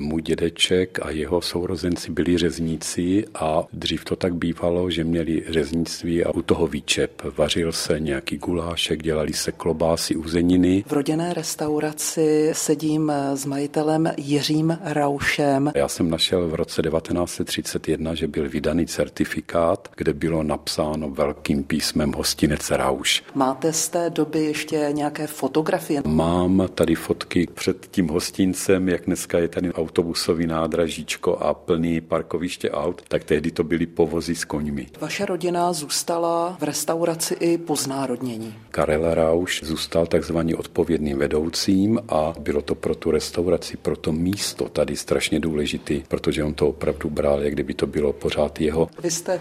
Můj dědeček a jeho sourozenci byli řezníci a dřív to tak bývalo, že měli řeznictví a u toho výčep. Vařil se nějaký gulášek, dělali se klobásy, uzeniny. V rodinné restauraci sedím s majitelem Jiřím Raušem. Já jsem našel v roce 1931, že byl vydaný certifikát, kde bylo napsáno velkým písmem Hostinec Rauš. Máte z té doby ještě nějaké fotografie? Mám tady fotky před tím hostincem, jak dneska je tady autobusový nádražíčko a plný parkoviště aut, tak tehdy to byly povozy s koňmi. Vaše rodina zůstala v restauraci i po znárodnění. Karel Rauš zůstal takzvaně odpovědným vedoucím a bylo to pro tu restauraci, pro to místo tady strašně důležitý, protože on to opravdu bral, jak kdyby to bylo pořád jeho. Vy jste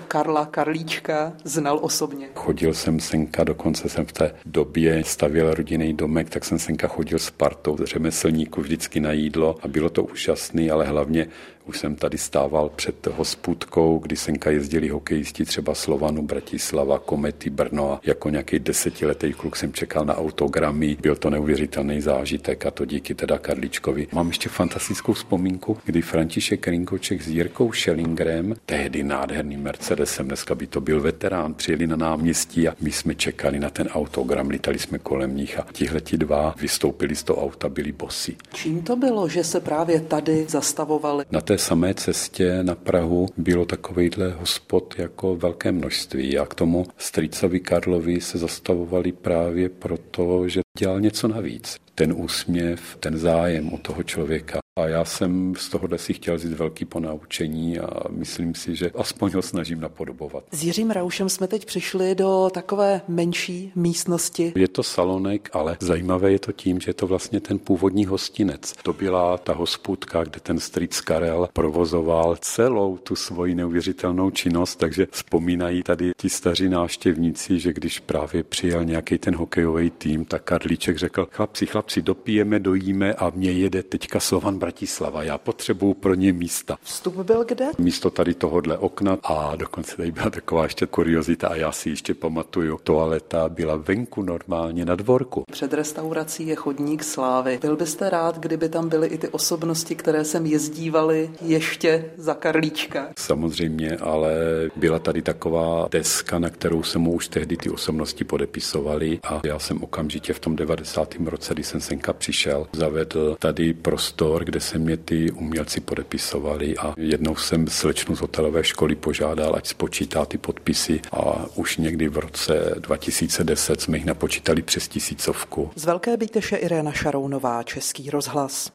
Karlíčka znal osobně? Chodil jsem senka, dokonce jsem v té době stavěl rodinný domek, tak jsem senka chodil s partou řemeslníků vždycky na jídlo a bylo to úžasný, ale hlavně už jsem tady stával před hospůdkou, kdy senka jezdili hokejisti třeba Slovanu Bratislava, Komety Brno a jako nějaký desetiletý kluk jsem čekal na autogramy. Byl to neuvěřitelný zážitek a to díky teda Karličkovi. Mám ještě fantastickou vzpomínku, kdy František Rinkoček s Jirkou Šelingrem, tehdy nádherný Mercedesem, dneska by to byl veterán, přijeli na náměstí a my jsme čekali na ten autogram, lítali jsme kolem nich a tihleti dva vystoupili z toho auta, byli bosí. Čím to bylo, že se právě tady zastavovali? Na té samé cestě na Prahu bylo takovejhle hospod jako velké množství a k tomu strýcovi Karlovi se zastavovali právě proto, že dělal něco navíc. Ten úsměv, ten zájem o toho člověka. A já jsem z tohohle si chtěl vzít velký ponaučení a myslím si, že aspoň ho snažím napodobovat. S Jiřím Raušem jsme teď přišli do takové menší místnosti. Je to salonek, ale zajímavé je to tím, že je to vlastně ten původní hostinec. To byla ta hospůdka, kde ten strýc Karel provozoval celou tu svoji neuvěřitelnou činnost, takže vzpomínají tady ti staří návštěvníci, že když právě přijel nějaký ten hokejový tým, tak Karlíček řekl: chlapci, dopijeme, dojíme a mě jede teďka Slovan Bratislava, já potřebuju pro ně místa. Vstup byl kde? Místo tady tohodle okna a dokonce tady byla taková ještě kuriozita a já si ještě pamatuju, toaleta byla venku normálně na dvorku. Před restaurací je chodník slávy. Byl byste rád, kdyby tam byly i ty osobnosti, které sem jezdívaly ještě za Karlíčka? Samozřejmě, ale byla tady taková deska, na kterou se mu už tehdy ty osobnosti podepisovaly a já jsem okamžitě v tom 90. roce, když jsem senka přišel, zavedl tady prostor, kde se mě ty umělci podepisovali a jednou jsem slečnu z hotelové školy požádal, ať spočítá ty podpisy a už někdy v roce 2010 jsme jich napočítali přes 1000. Z Velké Bíteše Irena Šarounová, Český rozhlas.